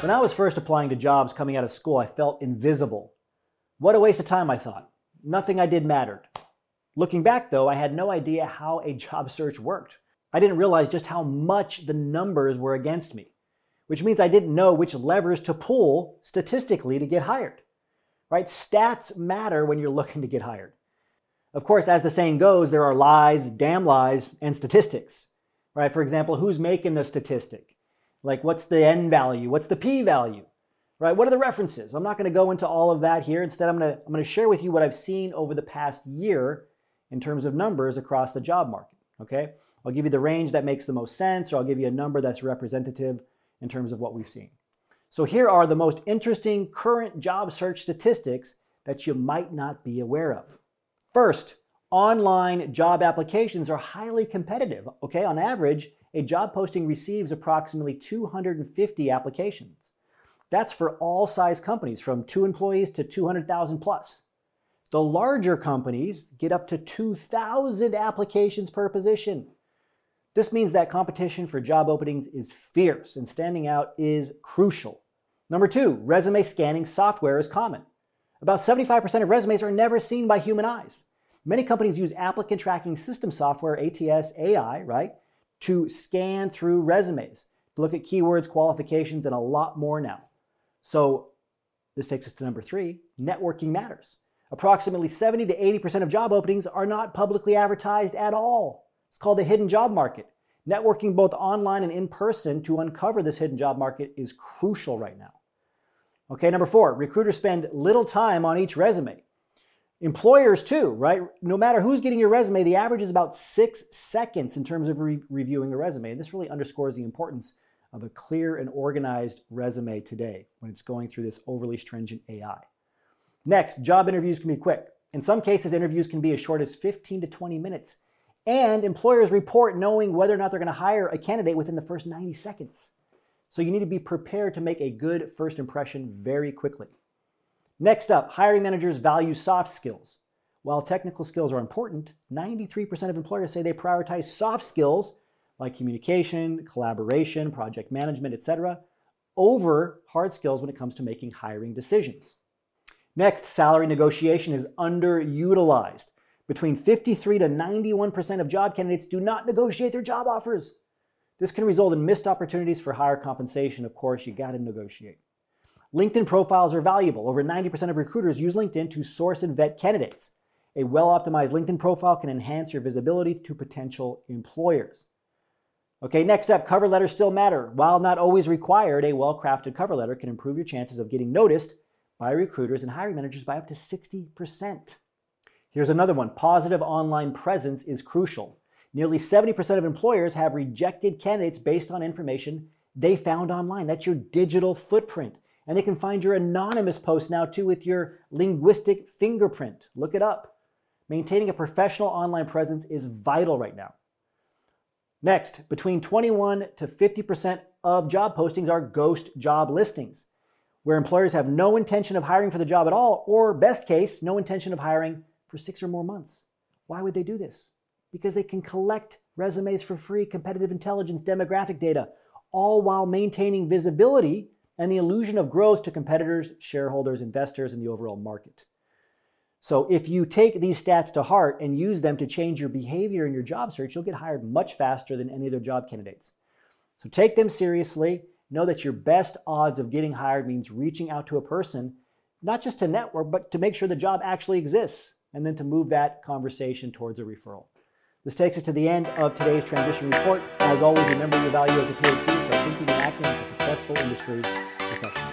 When I was first applying to jobs coming out of school, I felt invisible. What a waste of time, I thought. Nothing I did mattered. Looking back, though, I had no idea how a job search worked. I didn't realize just how much the numbers were against me, which means I didn't know which levers to pull statistically to get hired. Right? Stats matter when you're looking to get hired. Of course, as the saying goes, there are lies, damn lies, and statistics. Right? For example, who's making the statistic? Like, what's the N value? What's the P value? Right? What are the references? I'm not going to go into all of that here. Instead, I'm going to share with you what I've seen over the past year in terms of numbers across the job market. Okay? I'll give you the range that makes the most sense, or I'll give you a number that's representative in terms of what we've seen. So here are the most interesting current job search statistics that you might not be aware of. First, online job applications are highly competitive. Okay, on average, a job posting receives approximately 250 applications. That's for all size companies, from 2 employees to 200,000 plus. The larger companies get up to 2,000 applications per position. This means that competition for job openings is fierce and standing out is crucial. Number 2, resume scanning software is common. About 75% of resumes are never seen by human eyes. Many companies use applicant tracking system software, ATS, AI, right, to scan through resumes, to look at keywords, qualifications, and a lot more now. So this takes us to number 3, networking matters. Approximately 70 to 80% of job openings are not publicly advertised at all. It's called the hidden job market. Networking both online and in person to uncover this hidden job market is crucial right now. Okay, number 4, recruiters spend little time on each resume. Employers too, right? No matter who's getting your resume, the average is about 6 seconds in terms of reviewing a resume. And this really underscores the importance of a clear and organized resume today when it's going through this overly stringent AI. Next, job interviews can be quick. In some cases, interviews can be as short as 15 to 20 minutes. And employers report knowing whether or not they're going to hire a candidate within the first 90 seconds. So you need to be prepared to make a good first impression very quickly. Next up, hiring managers value soft skills. While technical skills are important, 93% of employers say they prioritize soft skills like communication, collaboration, project management, etc., over hard skills when it comes to making hiring decisions. Next, salary negotiation is underutilized. Between 53 to 91% of job candidates do not negotiate their job offers. This can result in missed opportunities for higher compensation. Of course, you got to negotiate. LinkedIn profiles are valuable. Over 90% of recruiters use LinkedIn to source and vet candidates. A well-optimized LinkedIn profile can enhance your visibility to potential employers. Okay, next up, cover letters still matter. While not always required, a well-crafted cover letter can improve your chances of getting noticed by recruiters and hiring managers by up to 60%. Here's another one. Positive online presence is crucial. Nearly 70% of employers have rejected candidates based on information they found online. That's your digital footprint. And they can find your anonymous post now too with your linguistic fingerprint. Look it up. Maintaining a professional online presence is vital right now. Next, between 21 to 50% of job postings are ghost job listings, where employers have no intention of hiring for the job at all, or best case, no intention of hiring for 6 or more months. Why would they do this? Because they can collect resumes for free, competitive intelligence, demographic data, all while maintaining visibility and the illusion of growth to competitors, shareholders, investors, and the overall market. So if you take these stats to heart and use them to change your behavior in your job search, you'll get hired much faster than any other job candidates. So take them seriously. Know that your best odds of getting hired means reaching out to a person, not just to network, but to make sure the job actually exists, and then to move that conversation towards a referral. This takes us to the end of today's transition report. As always, remember your value as a PhD, start thinking and acting like a successful industry professional.